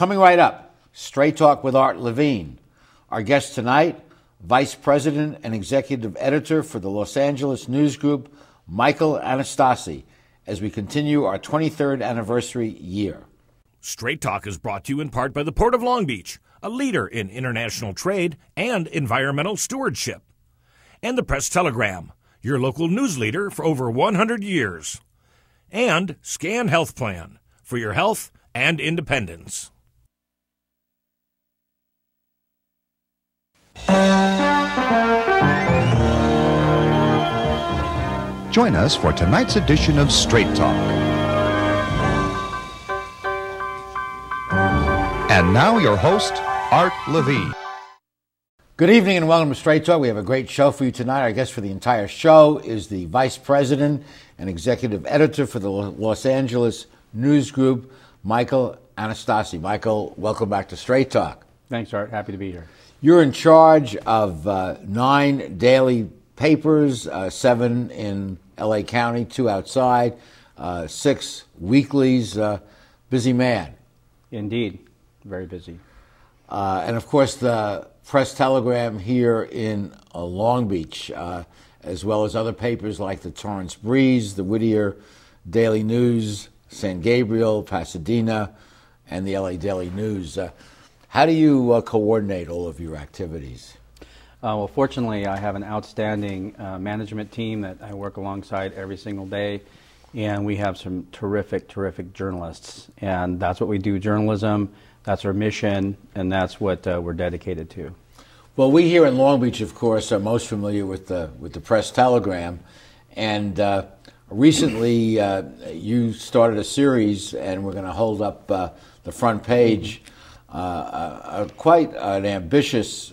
Coming right up, Straight Talk with Art Levine. Our guest tonight, Vice President and Executive Editor for the Los Angeles News Group, Michael Anastasi, as we continue our 23rd anniversary year. Straight Talk is brought to you in part by the Port of Long Beach, a leader in international trade and environmental stewardship, and the Press-Telegram, your local news leader for over 100 years, and Scan Health Plan for your health and independence. Join us for tonight's edition of Straight Talk. And now your host, Art Levine. Good evening and welcome to Straight Talk. We have a great show for you tonight. Our guest for the entire show is the Vice President and Executive Editor for the Los Angeles News Group, Michael Anastasi. Michael, welcome back to Straight Talk. Thanks, Art. Happy to be here. You're in charge of 9 daily papers, 7 in L.A. County, 2 outside, 6 weeklies. Busy man. Indeed. Very busy. And, of course, the Press-Telegram here in Long Beach, as well as other papers like the Torrance-Breeze, the Whittier Daily News, San Gabriel, Pasadena, and the L.A. Daily News. How do you coordinate all of your activities? Well, fortunately, I have an outstanding management team that I work alongside every single day, and we have some terrific, terrific journalists, and that's what we do, journalism, that's our mission, and that's what we're dedicated to. Well, we here in Long Beach, of course, are most familiar with the Press-Telegram, and recently you started a series, and we're going to hold up the front page. Quite an ambitious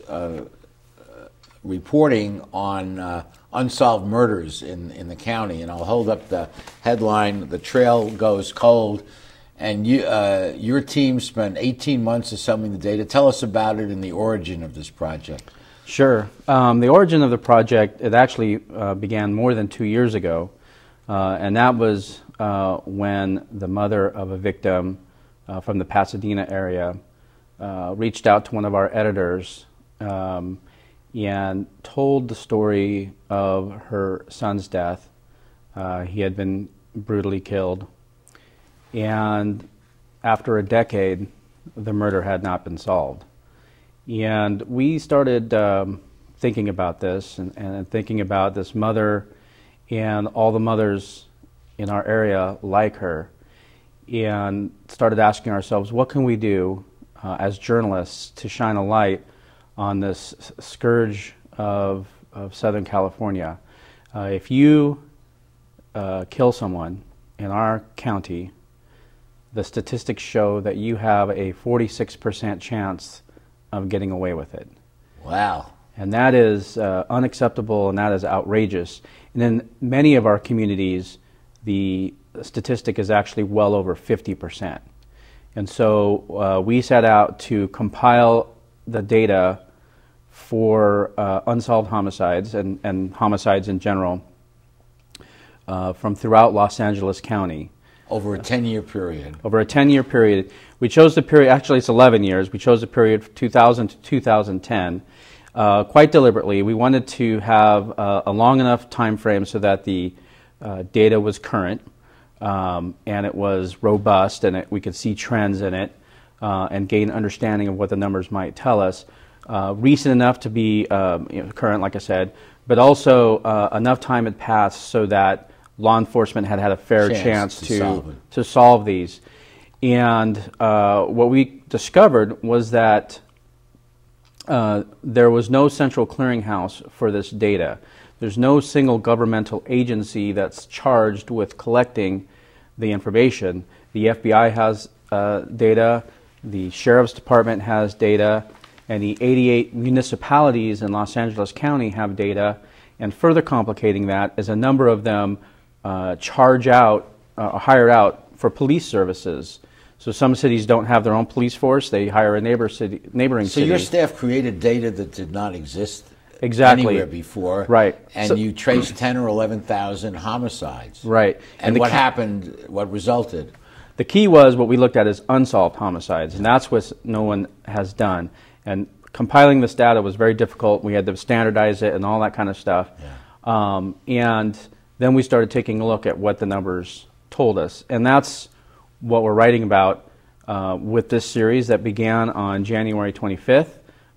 reporting on unsolved murders in the county. And I'll hold up the headline, The Trail Goes Cold. And you, your team spent 18 months assembling the data. Tell us about it and the origin of this project. Sure. The origin of the project, it actually began more than 2 years ago. And that was when the mother of a victim from the Pasadena area reached out to one of our editors and told the story of her son's death. He had been brutally killed, and after a decade, the murder had not been solved. And we started thinking about this and thinking about this mother and all the mothers in our area like her, and started asking ourselves, what can we do as journalists to shine a light on this scourge of Southern California. If you kill someone in our county, the statistics show that you have a 46% chance of getting away with it. Wow. And that is unacceptable, and that is outrageous. And in many of our communities, the statistic is actually well over 50%. And so we set out to compile the data for unsolved homicides and homicides in general from throughout Los Angeles County. Over a 10-year period. Over a 10-year period. We chose the period, actually it's 11 years, we chose the period from 2000 to 2010 quite deliberately. We wanted to have a long enough time frame so that the data was current. And it was robust, and we could see trends in it and gain understanding of what the numbers might tell us. Recent enough to be current, like I said, but also enough time had passed so that law enforcement had had a fair chance to solve these. And what we discovered was that there was no central clearinghouse for this data. There's no single governmental agency that's charged with collecting the information. The FBI has data, the Sheriff's Department has data, and the 88 municipalities in Los Angeles County have data. And further complicating that is a number of them charge out, hire out for police services. So some cities don't have their own police force. They hire a neighboring city. So your staff created data that did not exist exactly anywhere before, right? And so, you traced 10 or 11,000 homicides, right? And what happened, what resulted? The key was what we looked at as unsolved homicides, and that's what no one has done. And compiling this data was very difficult. We had to standardize it and all that kind of stuff. Yeah. And then we started taking a look at what the numbers told us. And that's what we're writing about with this series that began on January 25th,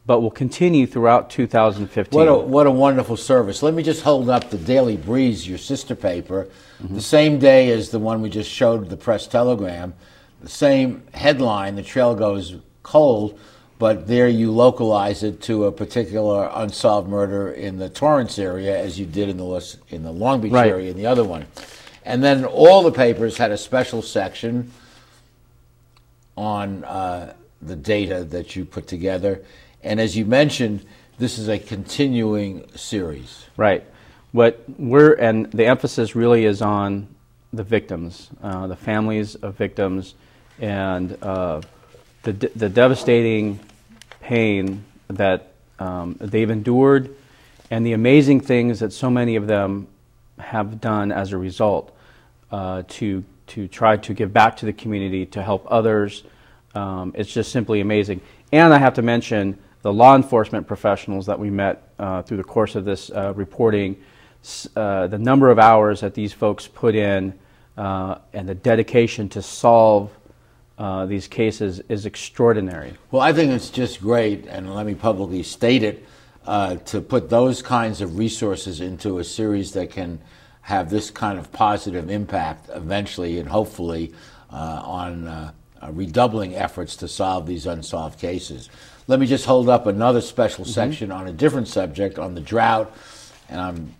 but will continue throughout 2015. What a wonderful service. Let me just hold up the Daily Breeze, your sister paper, the same day as the one we just showed, the Press-Telegram, the same headline, The Trail Goes Cold, but there you localize it to a particular unsolved murder in the Torrance area, as you did in the Long Beach area in the other one. And then all the papers had a special section on the data that you put together. And as you mentioned, this is a continuing series. Right. And the emphasis really is on the victims, the families of victims, and the devastating pain that they've endured, and the amazing things that so many of them have done as a result to try to give back to the community, to help others. It's just simply amazing. And I have to mention the law enforcement professionals that we met through the course of this reporting, the number of hours that these folks put in and the dedication to solve these cases is extraordinary. Well, I think it's just great, and let me publicly state it, to put those kinds of resources into a series that can have this kind of positive impact eventually and hopefully on redoubling efforts to solve these unsolved cases. Let me just hold up another special section on a different subject, on the drought. And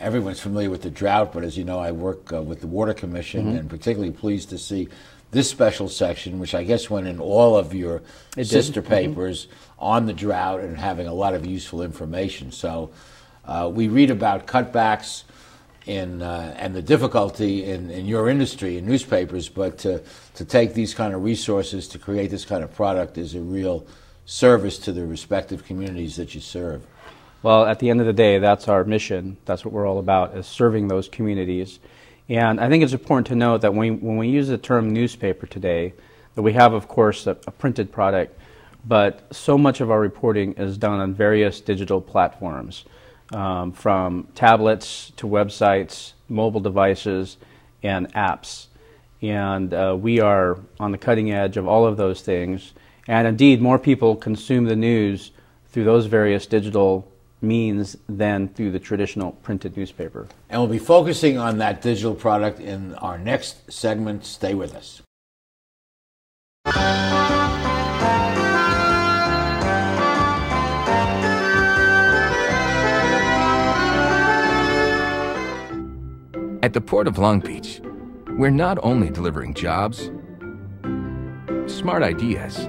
everyone's familiar with the drought, but as you know, I work with the Water Commission, and particularly pleased to see this special section, which I guess went in all of your sister papers on the drought and having a lot of useful information. So we read about cutbacks in, and the difficulty in your industry, in newspapers, but to take these kind of resources to create this kind of product is a real service to the respective communities that you serve. Well, at the end of the day, that's our mission. That's what we're all about, is serving those communities. And I think it's important to note that when we use the term newspaper today, that we have, of course, a printed product, but so much of our reporting is done on various digital platforms, from tablets to websites, mobile devices, and apps. And we are on the cutting edge of all of those things. And indeed, more people consume the news through those various digital means than through the traditional printed newspaper. And we'll be focusing on that digital product in our next segment. Stay with us. At the Port of Long Beach, we're not only delivering jobs, smart ideas,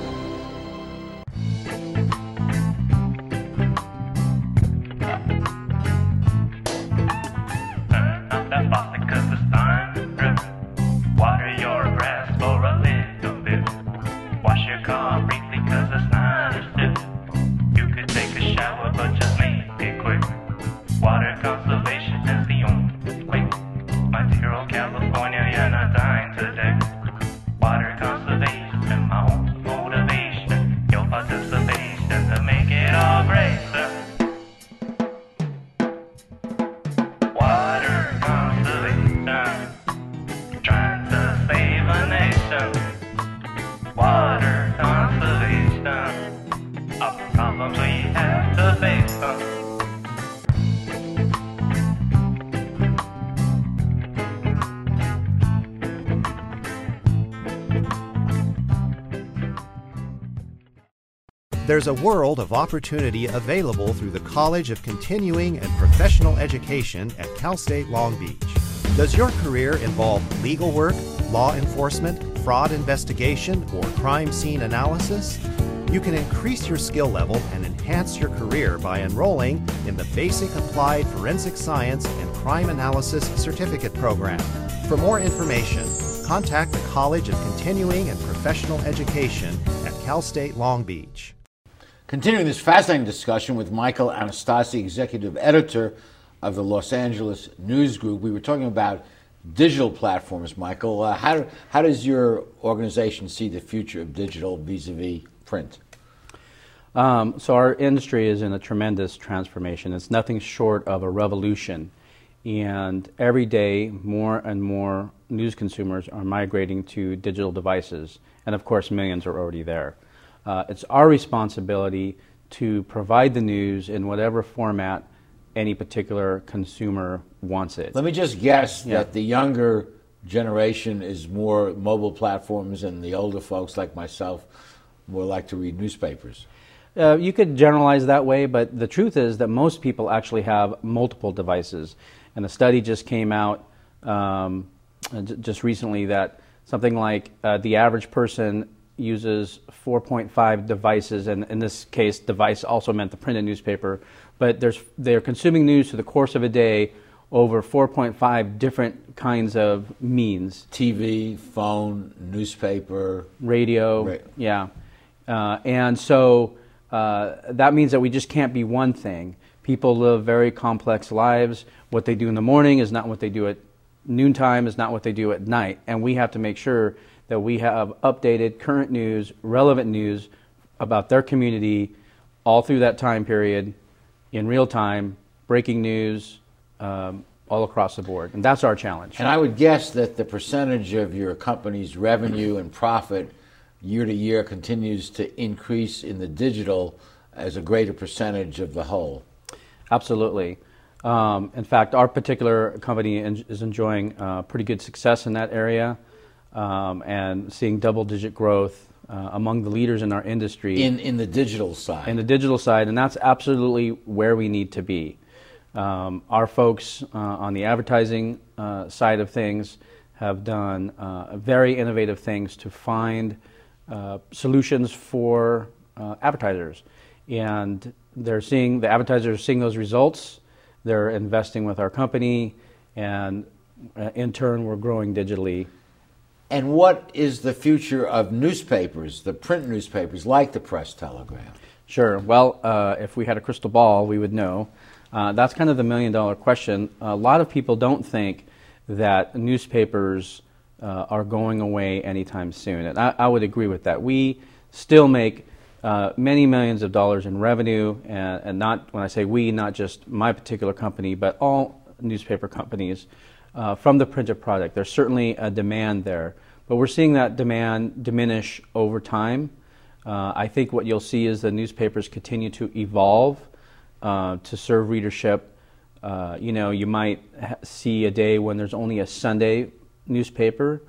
There's a world of opportunity available through the College of Continuing and Professional Education at Cal State Long Beach. Does your career involve legal work, law enforcement, fraud investigation, or crime scene analysis? You can increase your skill level and enhance enhance your career by enrolling in the Basic Applied Forensic Science and Crime Analysis Certificate Program. For more information, contact the College of Continuing and Professional Education at Cal State Long Beach. Continuing this fascinating discussion with Michael Anastasi, executive editor of the Los Angeles News Group, we were talking about digital platforms, Michael. How does your organization see the future of digital vis-a-vis print? So our industry is in a tremendous transformation. It's nothing short of a revolution. And every day, more and more news consumers are migrating to digital devices. And of course, millions are already there. It's our responsibility to provide the news in whatever format any particular consumer wants it. Let me just guess that the younger generation is more mobile platforms and the older folks like myself more like to read newspapers. You could generalize that way, but the truth is that most people actually have multiple devices. And a study just came out just recently that something like the average person uses 4.5 devices, and in this case device also meant the printed newspaper, but they're consuming news through the course of a day over 4.5 different kinds of means. TV, phone, newspaper. Radio, yeah. And so that means that we just can't be one thing. People live very complex lives. What they do in the morning is not what they do at noontime, is not what they do at night, and we have to make sure that we have updated current news, relevant news about their community all through that time period in real time, breaking news all across the board. And that's our challenge. And I would guess that the percentage of your company's revenue and profit year to year continues to increase in the digital as a greater percentage of the whole. Absolutely. In fact, our particular company is enjoying pretty good success in that area. And seeing double-digit growth among the leaders in our industry. In the digital side. In the digital side, and that's absolutely where we need to be. Our folks on the advertising side of things have done very innovative things to find solutions for advertisers. And they're seeing, the advertisers are seeing those results. They're investing with our company, and in turn, we're growing digitally. And what is the future of newspapers, the print newspapers, like the Press-Telegram? Sure. Well, if we had a crystal ball, we would know. That's kind of the million-dollar question. A lot of people don't think that newspapers are going away anytime soon, and I would agree with that. We still make many millions of dollars in revenue, and not when I say we, not just my particular company, but all newspaper companies. From the printed product. There's certainly a demand there, but we're seeing that demand diminish over time. I think what you'll see is the newspapers continue to evolve to serve readership. You know, you might see a day when there's only a Sunday newspaper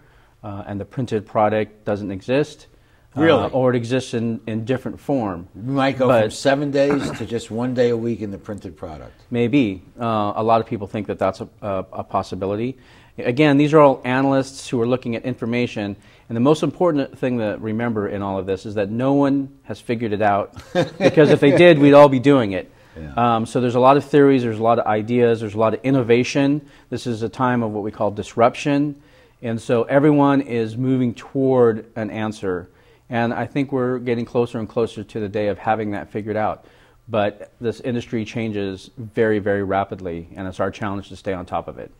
and the printed product doesn't exist. Really? Or it exists in different form. You might go from 7 days to just 1 day a week in the printed product. Maybe. A lot of people think that that's a possibility. Again, these are all analysts who are looking at information, and the most important thing to remember in all of this is that no one has figured it out, because if they did, we'd all be doing it. Yeah. So there's a lot of theories, there's a lot of ideas, there's a lot of innovation. This is a time of what we call disruption, and so everyone is moving toward an answer. And I think we're getting closer and closer to the day of having that figured out. But this industry changes very, very rapidly, and it's our challenge to stay on top of it.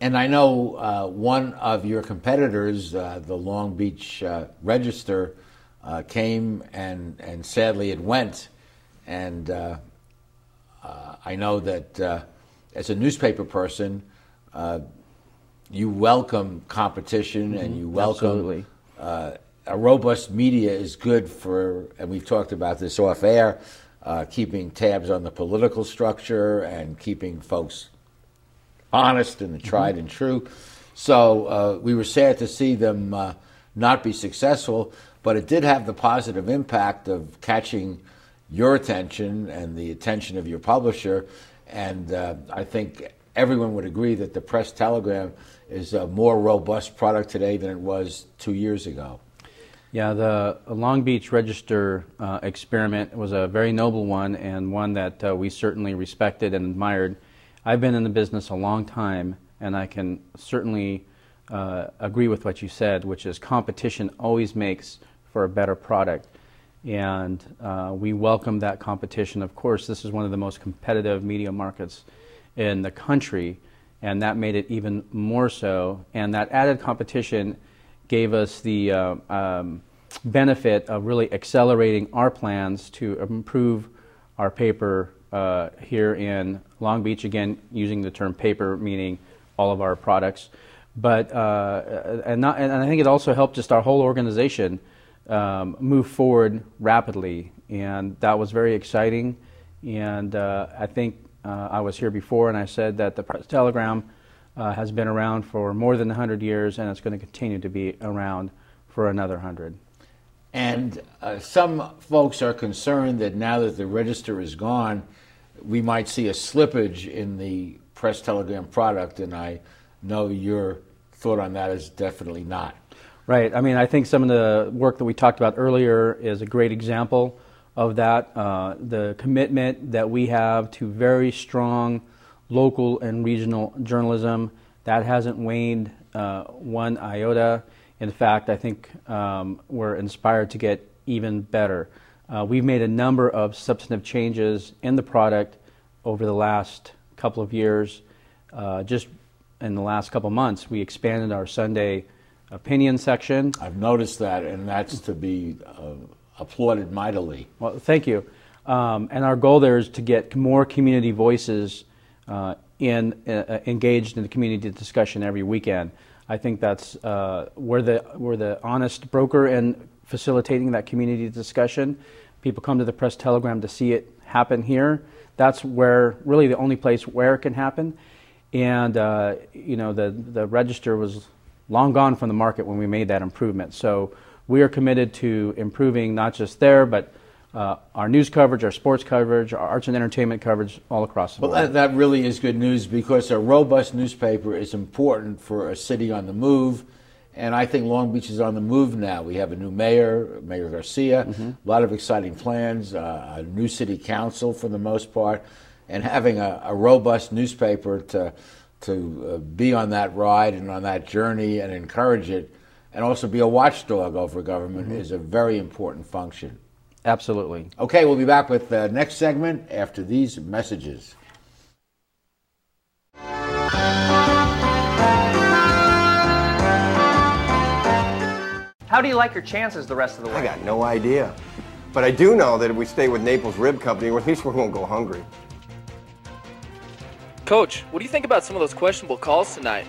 And I know one of your competitors, the Long Beach Register, came and sadly it went. And I know that as a newspaper person, you welcome competition and you welcome... Absolutely. A robust media is good for, and we've talked about this off air, keeping tabs on the political structure and keeping folks honest and the tried and true. So we were sad to see them not be successful, but it did have the positive impact of catching your attention and the attention of your publisher. And I think everyone would agree that the Press-Telegram is a more robust product today than it was 2 years ago. Yeah, the Long Beach Register experiment was a very noble one, and one that we certainly respected and admired. I've been in the business a long time, and I can certainly agree with what you said, which is competition always makes for a better product. And we welcome that competition. Of course, this is one of the most competitive media markets in the country, and that made it even more so. And that added competition gave us the benefit of really accelerating our plans to improve our paper here in Long Beach, again using the term paper meaning all of our products, but and I think it also helped just our whole organization move forward rapidly, and that was very exciting. And I think I was here before and I said that the Press-Telegram has been around for more than 100 years, and it's going to continue to be around for another 100. And some folks are concerned that now that the Register is gone, we might see a slippage in the Press-Telegram product, and I know your thought on that is definitely not. Right. I mean, I think some of the work that we talked about earlier is a great example of that. The commitment that we have to very strong local and regional journalism, that hasn't waned one iota. In fact, I think we're inspired to get even better. We've made a number of substantive changes in the product over the last couple of years. Just in the last couple of months, we expanded our Sunday opinion section. I've noticed that, and that's to be applauded mightily. Well, thank you. And our goal there is to get more community voices engaged in the community discussion every weekend. I think that's we're the honest broker in facilitating that community discussion. People come to the Press-Telegram to see it happen here. That's where really the only place where it can happen. And you know, the Register was long gone from the market when we made that improvement. So we are committed to improving not just there, but our news coverage, our sports coverage, our arts and entertainment coverage all across the board. Well, that really is good news, because a robust newspaper is important for a city on the move, and I think Long Beach is on the move now. We have a new mayor, Mayor Garcia, a lot of exciting plans, a new city council for the most part, and having a robust newspaper to be on that ride and on that journey and encourage it, and also be a watchdog over government is a very important function. Absolutely. Okay, we'll be back with the next segment after these messages. How do you like your chances the rest of the way? I got no idea. But I do know that if we stay with Naples Rib Company, at least we won't go hungry. Coach, what do you think about some of those questionable calls tonight?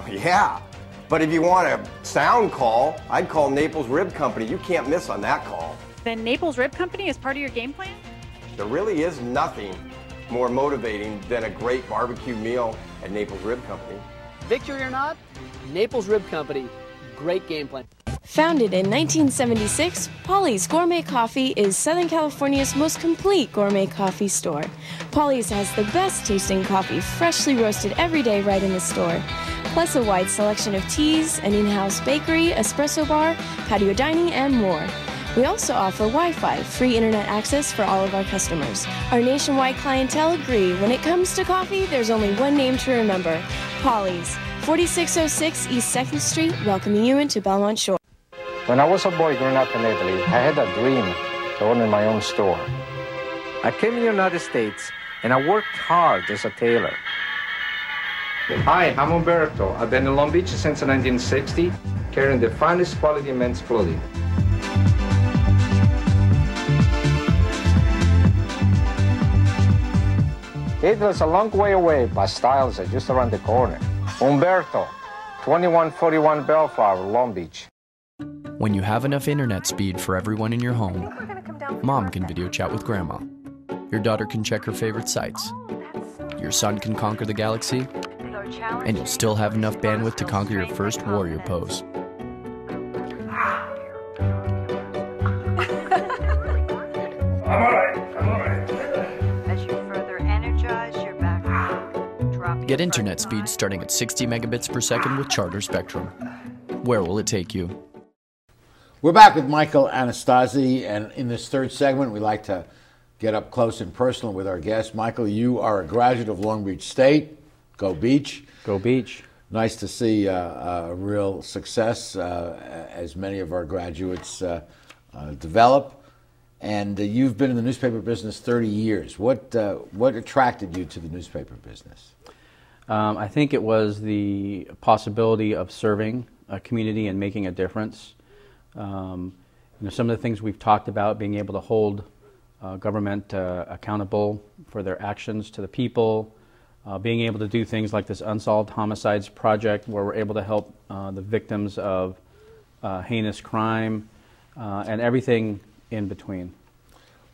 Oh, yeah, but if you want a sound call, I'd call Naples Rib Company. You can't miss on that call. Then Naples Rib Company is part of your game plan? There really is nothing more motivating than a great barbecue meal at Naples Rib Company. Victory or not, Naples Rib Company, great game plan. Founded in 1976, Pauly's Gourmet Coffee is Southern California's most complete gourmet coffee store. Pauly's has the best tasting coffee, freshly roasted every day right in the store. Plus a wide selection of teas, an in-house bakery, espresso bar, patio dining, and more. We also offer Wi-Fi, free internet access for all of our customers. Our nationwide clientele agree, when it comes to coffee, there's only one name to remember, Pauly's, 4606 East 2nd Street, welcoming you into Belmont Shore. When I was a boy growing up in Italy, I had a dream to own my own store. I came to the United States and I worked hard as a tailor. Hi, I'm Umberto. I've been in Long Beach since 1960, carrying the finest quality men's clothing. It was a long way away, but styles are just around the corner. Umberto, 2141 Bellflower, Long Beach. When you have enough internet speed for everyone in your home, Mom can video chat with Grandma. Your daughter can check her favorite sites. Your son can conquer the galaxy. And you'll still have enough bandwidth to conquer your first warrior pose. I'm all right. Get internet speed starting at 60 megabits per second with Charter Spectrum. Where will it take you? We're back with Michael Anastasi, and in this third segment, we like to get up close and personal with our guest. Michael, you are a graduate of Long Beach State. Go Beach. Go Beach. Nice to see real success as many of our graduates develop. And you've been in the newspaper business 30 years. What attracted you to the newspaper business? I think it was the possibility of serving a community and making a difference. Some of the things we've talked about, being able to hold government accountable for their actions to the people, being able to do things like this Unsolved Homicides project where we're able to help the victims of heinous crime and everything in between.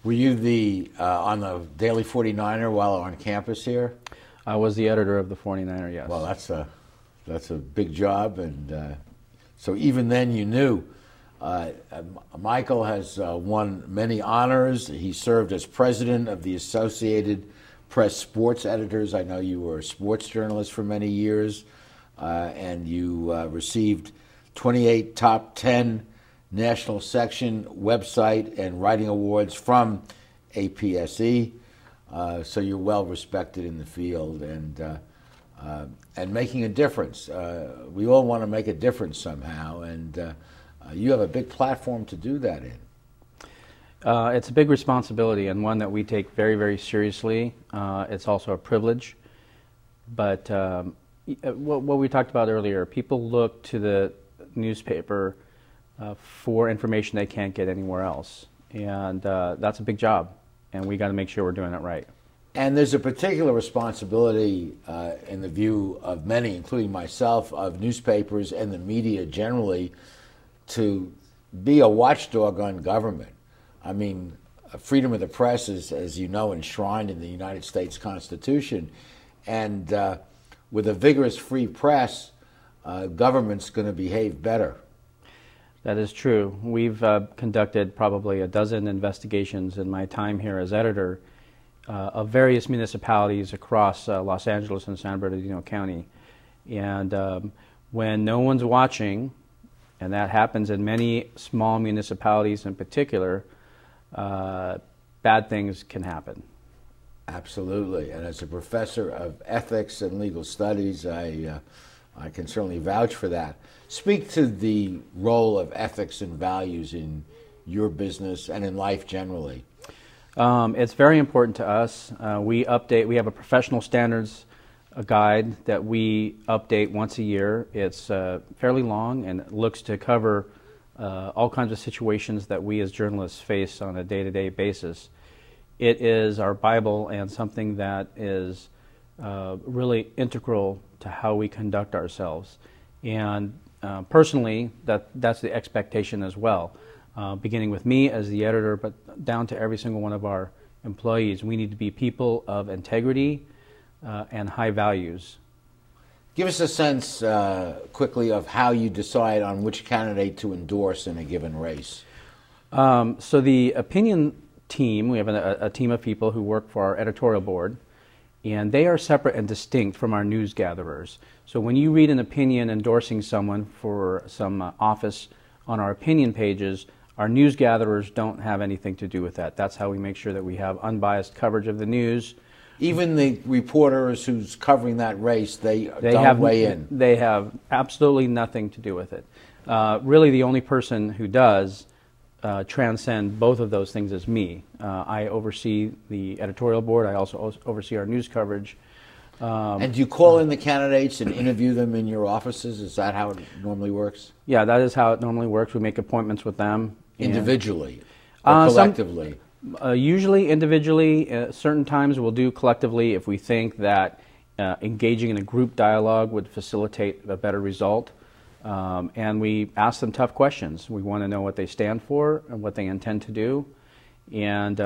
Were you the on the Daily 49er while on campus here? I was the editor of the 49er, yes. Well, that's a big job, and so even then you knew. Michael has won many honors. He served as president of the Associated Press Sports Editors. I know you were a sports journalist for many years, and you received 28 top 10 national section website and writing awards from APSE. So you're well respected in the field and making a difference. We all want to make a difference somehow, and you have a big platform to do that in. It's a big responsibility and one that we take very, very seriously. It's also a privilege. But what we talked about earlier, people look to the newspaper for information they can't get anywhere else. And that's a big job, and we got to make sure we're doing it right. And there's a particular responsibility in the view of many, including myself, of newspapers and the media generally, to be a watchdog on government. I mean, freedom of the press is, as you know, enshrined in the United States Constitution. And with a vigorous free press, government's going to behave better. That is true. We've conducted probably a dozen investigations in my time here as editor of various municipalities across Los Angeles and San Bernardino County. And when no one's watching, and that happens in many small municipalities in particular, bad things can happen. Absolutely. And as a professor of ethics and legal studies, I can certainly vouch for that. Speak to the role of ethics and values in your business and in life generally. It's very important to us. We have a professional standards guide that we update once a year. It's fairly long and looks to cover all kinds of situations that we as journalists face on a day-to-day basis. It is our Bible and something that is really integral to how we conduct ourselves. And personally, that's the expectation as well. Beginning with me as the editor, but down to every single one of our employees, we need to be people of integrity and high values. Give us a sense quickly of how you decide on which candidate to endorse in a given race. So the opinion team, we have a team of people who work for our editorial board, and they are separate and distinct from our news gatherers. So when you read an opinion endorsing someone for some office on our opinion pages, our news gatherers don't have anything to do with that. That's how we make sure that we have unbiased coverage of the news. Even the reporters who's covering that race, they don't weigh in. They have absolutely nothing to do with it. Really, the only person who does transcend both of those things is me. I oversee the editorial board. I also oversee our news coverage. And do you call in the candidates and interview them in your offices? Is that how it normally works? Yeah, that is how it normally works. We make appointments with them. Individually or collectively? Usually individually. Certain times we'll do collectively if we think that engaging in a group dialogue would facilitate a better result. And we ask them tough questions. We want to know what they stand for and what they intend to do and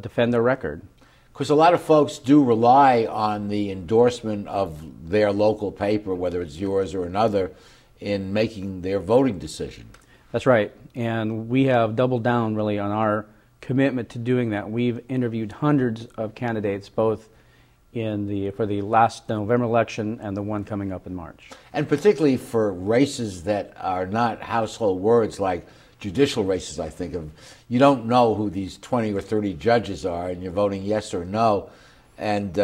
defend their record. Because a lot of folks do rely on the endorsement of their local paper, whether it's yours or another, in making their voting decision. That's right. And we have doubled down really on our commitment to doing that. We've interviewed hundreds of candidates, both for the last November election and the one coming up in March. And particularly for races that are not household words like judicial races, I think of. You don't know who these 20 or 30 judges are, and you're voting yes or no. And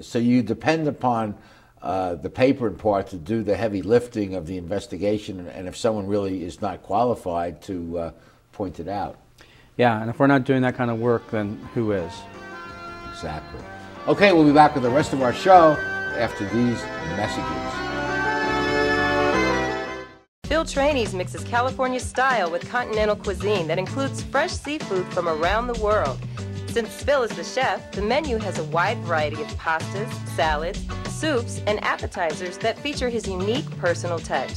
so you depend upon the paper in part to do the heavy lifting of the investigation, and if someone really is not qualified, to point it out. Yeah, and if we're not doing that kind of work, then who is? Exactly. Okay, we'll be back with the rest of our show after these messages. Phil Trani's mixes California style with continental cuisine that includes fresh seafood from around the world. Since Phil is the chef, the menu has a wide variety of pastas, salads, soups, and appetizers that feature his unique personal touch.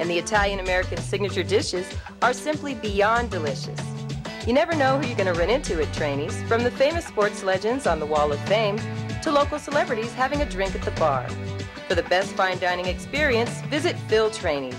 And the Italian-American signature dishes are simply beyond delicious. You never know who you're going to run into at Trani's, from the famous sports legends on the Wall of Fame to local celebrities having a drink at the bar. For the best fine dining experience, visit Phil Trani's.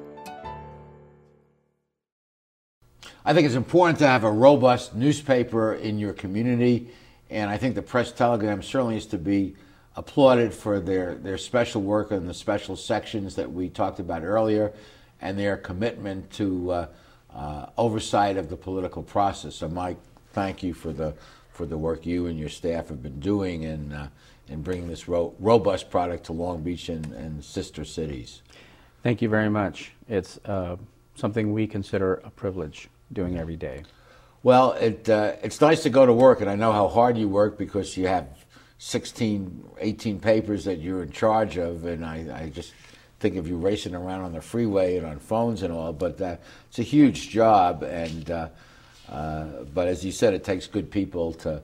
I think it's important to have a robust newspaper in your community, and I think the Press-Telegram certainly is to be applauded for their special work on the special sections that we talked about earlier, and their commitment to oversight of the political process. So, Mike, thank you for the work you and your staff have been doing in bringing this robust product to Long Beach and sister cities. Thank you very much. It's something we consider a privilege, doing every day. Well, it's nice to go to work, and I know how hard you work because you have 16, 18 papers that you're in charge of, and I just think of you racing around on the freeway and on phones and all, but it's a huge job, and but as you said, it takes good people to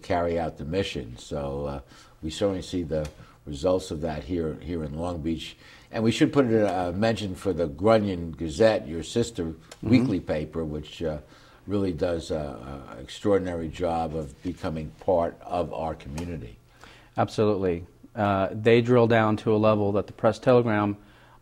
carry out the mission, so we certainly see the results of that here in Long Beach. And we should put it in a mention for the Grunion Gazette, your sister weekly paper, which really does an extraordinary job of becoming part of our community. Absolutely. They drill down to a level that the Press-Telegram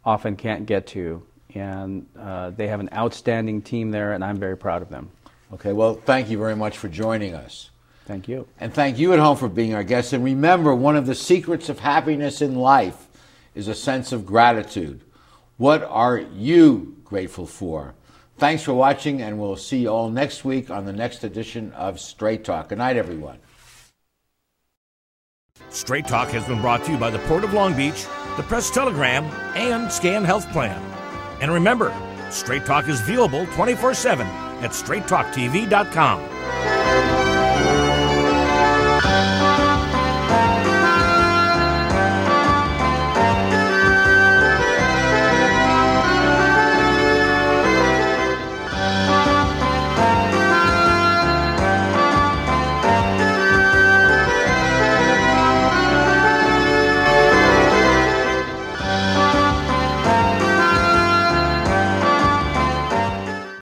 often can't get to, and they have an outstanding team there, and I'm very proud of them. Okay, well, thank you very much for joining us. Thank you. And thank you at home for being our guest. And remember, one of the secrets of happiness in life is a sense of gratitude. What are you grateful for? Thanks for watching, and we'll see you all next week on the next edition of Straight Talk. Good night, everyone. Straight Talk has been brought to you by the Port of Long Beach, the Press-Telegram, and Scan Health Plan. And remember, Straight Talk is viewable 24/7 at StraightTalkTV.com.